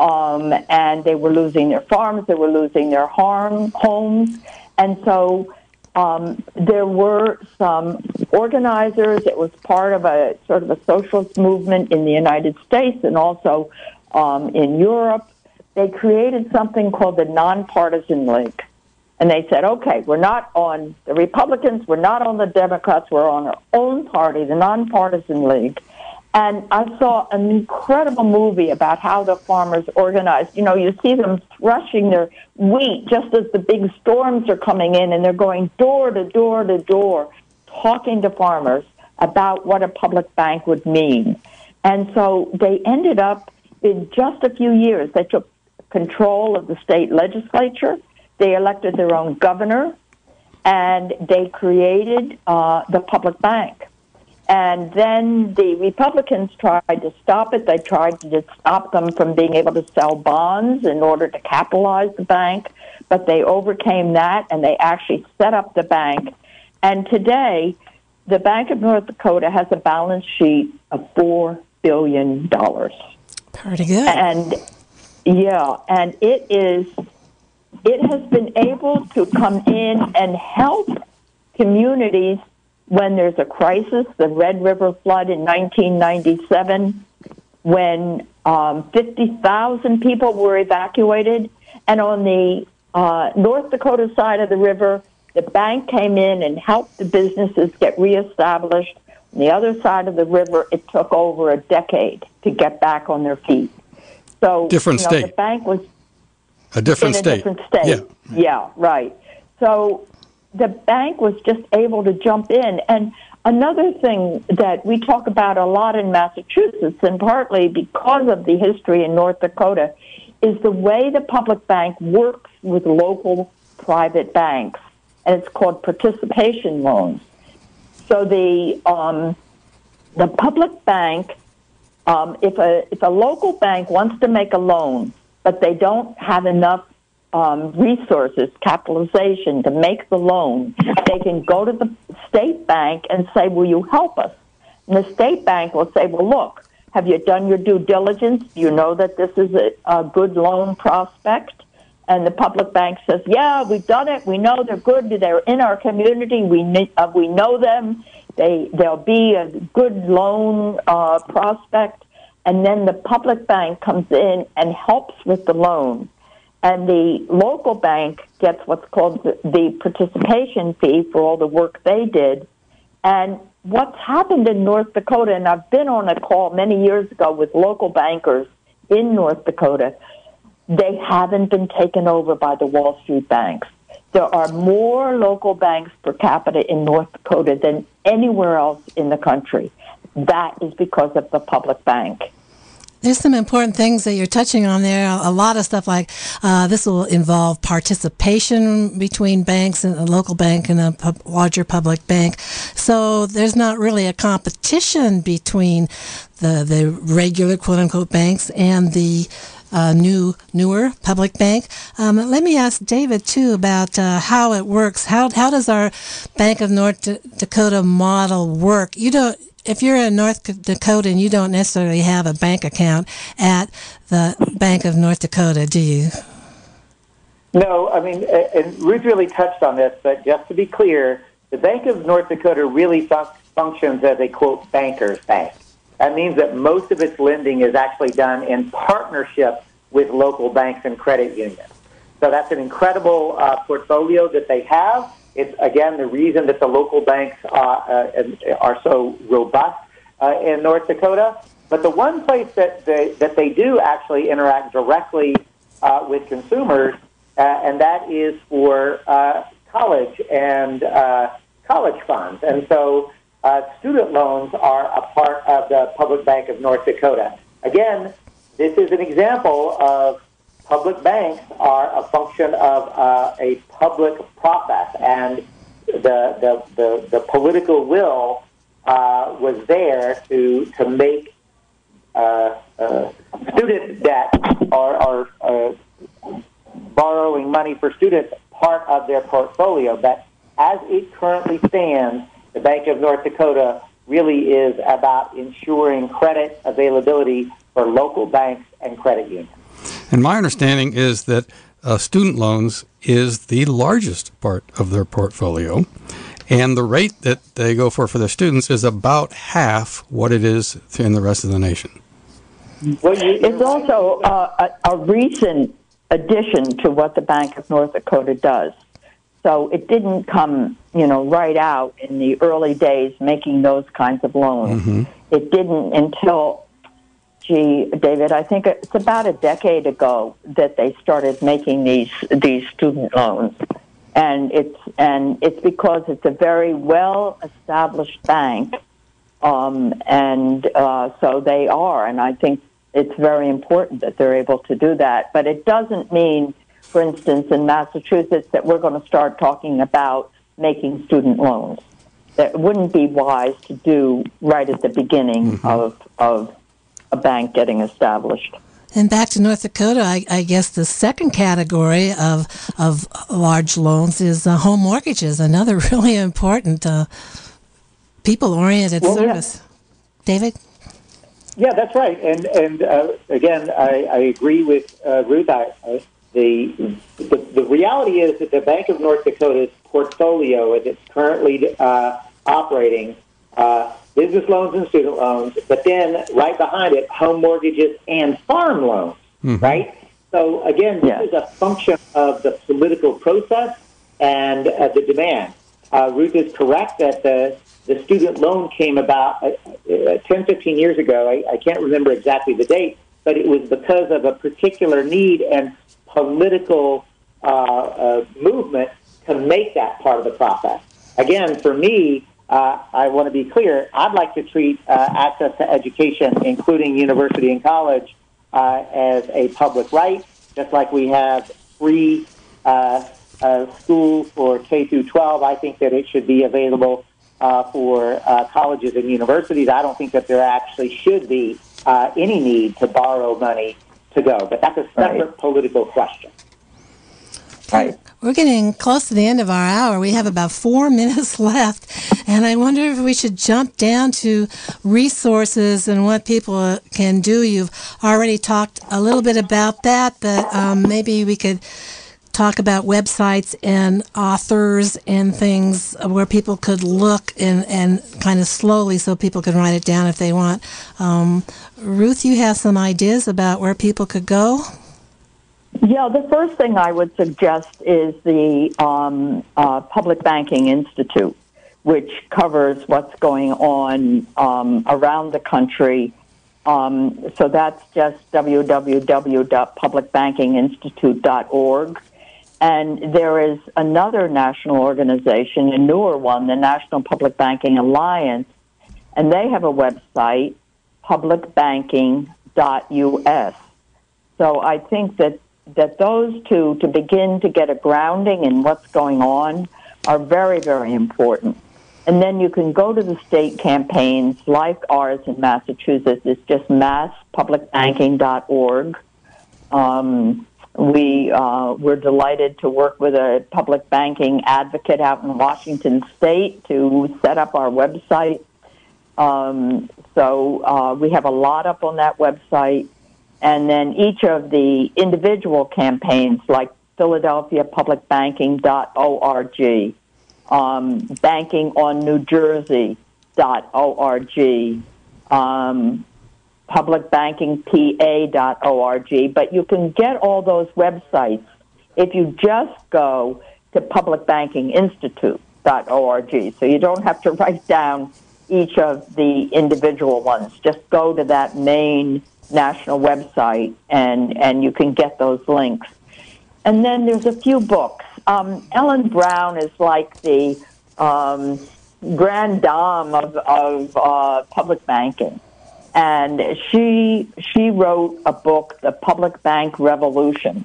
Um, and they were losing their farms, they were losing their harm, homes. And so um, there were some organizers. It was part of a sort of a socialist movement in the United States and also um, in Europe. They created something called the Nonpartisan League. And they said, okay, we're not on the Republicans, we're not on the Democrats, we're on our own party, the Nonpartisan League. And I saw an incredible movie about how the farmers organized. You know, you see them threshing their wheat just as the big storms are coming in, and they're going door to door to door, talking to farmers about what a public bank would mean. And so they ended up, in just a few years, they took control of the state legislature, they elected their own governor, and they created uh, the public bank. And then the Republicans tried to stop it. They tried to stop them from being able to sell bonds in order to capitalize the bank, but they overcame that, and they actually set up the bank. And today, the Bank of North Dakota has a balance sheet of four billion dollars. Pretty good. And, yeah, and it is, it has been able to come in and help communities when there's a crisis. The Red River flood in nineteen ninety-seven, when um, fifty thousand people were evacuated, and on the uh, North Dakota side of the river, the bank came in and helped the businesses get reestablished. On the other side of the river, it took over a decade to get back on their feet. So, different you know, state. The bank was a different in state. A different state. Yeah. Yeah, right. So the bank was just able to jump in. And another thing that we talk about a lot in Massachusetts, and partly because of the history in North Dakota, is the way the public bank works with local private banks. And it's called participation loans. So the um, the public bank, um, if a if a local bank wants to make a loan, but they don't have enough Um, resources, capitalization to make the loan, they can go to the state bank and say, will you help us? And the state bank will say, well, look, have you done your due diligence? Do you know that this is a, a good loan prospect? and the public bank says, yeah, we've done it. We know they're good. They're in our community. We uh, we know them. They, they'll be a good loan uh, prospect. And then the public bank comes in and helps with the loan. And the local bank gets what's called the, the participation fee for all the work they did. And what's happened in North Dakota, and I've been on a call many years ago with local bankers in North Dakota, they haven't been taken over by the Wall Street banks. There are more local banks per capita in North Dakota than anywhere else in the country. That is because of the public bank. There's some important things that you're touching on there. A lot of stuff like uh, this will involve participation between banks and a local bank and a pub- larger public bank. So there's not really a competition between the, the regular, quote-unquote, banks and the Uh, new, newer public bank. Um, let me ask David too about uh, how it works. How how does our Bank of North D- Dakota model work? You don't, if you're in North Dakota and you don't necessarily have a bank account at the Bank of North Dakota, do you? No, I mean, and Ruth really touched on this, but just to be clear, the Bank of North Dakota really fun- functions as a quote banker's bank. That means that most of its lending is actually done in partnership with local banks and credit unions. So that's an incredible uh, portfolio that they have. It's, again, the reason that the local banks uh, uh, are so robust uh, in North Dakota. But the one place that they, that they do actually interact directly uh, with consumers, uh, and that is for uh, college and uh, college funds. And so Uh, student loans are a part of the Public Bank of North Dakota. Again, this is an example of public banks are a function of uh, a public process, and the the, the, the political will uh, was there to to make uh, uh, student debt or, or uh, borrowing money for students part of their portfolio. But as it currently stands, the Bank of North Dakota really is about ensuring credit availability for local banks and credit unions. And my understanding is that uh, student loans is the largest part of their portfolio, and the rate that they go for for their students is about half what it is in the rest of the nation. Well, you, it's also uh, a, a recent addition to what the Bank of North Dakota does. So it didn't come, you know, right out in the early days making those kinds of loans. Mm-hmm. It didn't until, gee, David, I think it's about a decade ago that they started making these these student loans, and it's and it's because it's a very well established bank, um, and uh, so they are, and I think it's very important that they're able to do that. But it doesn't mean, for instance, in Massachusetts, that we're going to start talking about making student loans. That wouldn't be wise to do right at the beginning mm-hmm. of of a bank getting established. And back to North Dakota, I, I guess the second category of of large loans is uh, home mortgages, another really important uh, people-oriented well, service. Yeah. David? Yeah, that's right. And, and uh, again, I, I agree with uh, Ruth. I, I The, the the reality is that the Bank of North Dakota's portfolio, as it's currently uh, operating, uh, business loans and student loans, but then right behind it, home mortgages and farm loans, mm. right? So, again, this yeah. is a function of the political process and uh, the demand. Uh, Ruth is correct that the, the student loan came about uh, uh, ten, fifteen years ago. I, I can't remember exactly the date, but it was because of a particular need and political uh, uh, movement to make that part of the process. Again, for me, uh, I want to be clear, I'd like to treat uh, access to education, including university and college, uh, as a public right, just like we have free uh, uh, school for K through twelve. I think that it should be available uh, for uh, colleges and universities. I don't think that there actually should be uh, any need to borrow money to go, but that's a separate right. political question. Right. We're getting close to the end of our hour. We have about four minutes left, and I wonder if we should jump down to resources and what people can do. You've already talked a little bit about that, but um, maybe we could talk about websites and authors and things where people could look and, and kind of slowly so people can write it down if they want. Um, Ruth, you have some ideas about where people could go? Yeah, the first thing I would suggest is the um, uh, Public Banking Institute, which covers what's going on um, around the country. Um, so that's just w w w dot public banking institute dot org. And there is another national organization, a newer one, the National Public Banking Alliance, and they have a website, public banking dot u s. So I think that, that those two, to begin to get a grounding in what's going on, are very, very important. And then you can go to the state campaigns like ours in Massachusetts. It's just mass public banking dot org. Um, we, uh, we're delighted to work with a public banking advocate out in Washington State to set up our website. Um, so uh, we have a lot up on that website. And then each of the individual campaigns like Philadelphia public banking dot org. Um, banking on New Jersey dot org, um, public banking p a dot org. But you can get all those websites if you just go to public banking institute dot org. So you don't have to write down each of the individual ones. Just go to that main national website, and, and you can get those links. And then there's a few books. Um, Ellen Brown is like the um, grand dame of, of uh, public banking, and she she wrote a book, The Public Bank Revolution.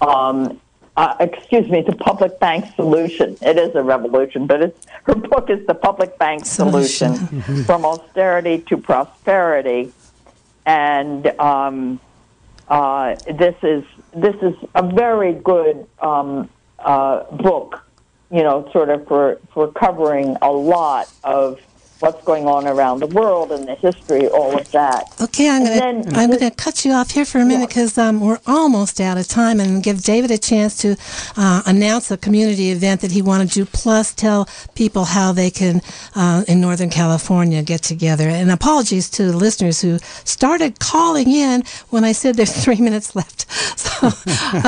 Um, uh, excuse me, The Public Bank Solution. It is a revolution, but it's, her book is The Public Bank Solution, Solution. From Austerity to Prosperity, and um, uh, this is this is a very good Um, Uh, book, you know, sort of for, for covering a lot of what's going on around the world and the history, all of that. Okay, I'm going to I'm going to cut you off here for a minute because yeah. um, we're almost out of time, and give David a chance to uh, announce a community event that he wanted to, plus tell people how they can uh, in Northern California get together. And apologies to the listeners who started calling in when I said there's three minutes left. So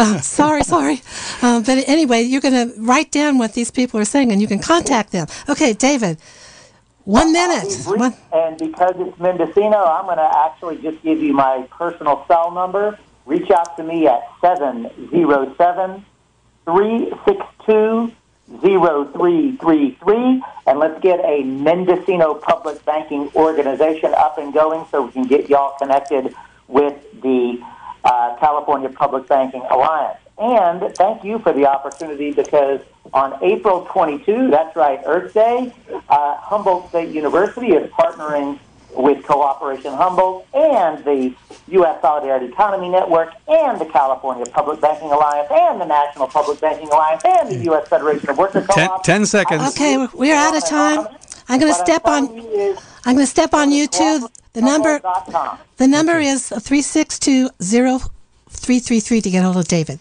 uh, sorry, sorry. Uh, but anyway, you're going to write down what these people are saying, and you can contact them. Okay, David. One minute. One. And because it's Mendocino, I'm going to actually just give you my personal cell number. Reach out to me at seven zero seven, three six two, zero three three three, and let's get a Mendocino Public Banking Organization up and going so we can get y'all connected with the uh, California Public Banking Alliance. And thank you for the opportunity, because on April twenty-second, that's right, Earth Day, uh, Humboldt State University is partnering with Cooperation Humboldt and the U S Solidarity Economy Network and the California Public Banking Alliance and the National Public Banking Alliance and the U S Federation of Workers. Ten, ten seconds. Okay, we're out of time. I'm going to step on. I'm going to step on you too. The number. The number is three six two zero three three three to get hold of David.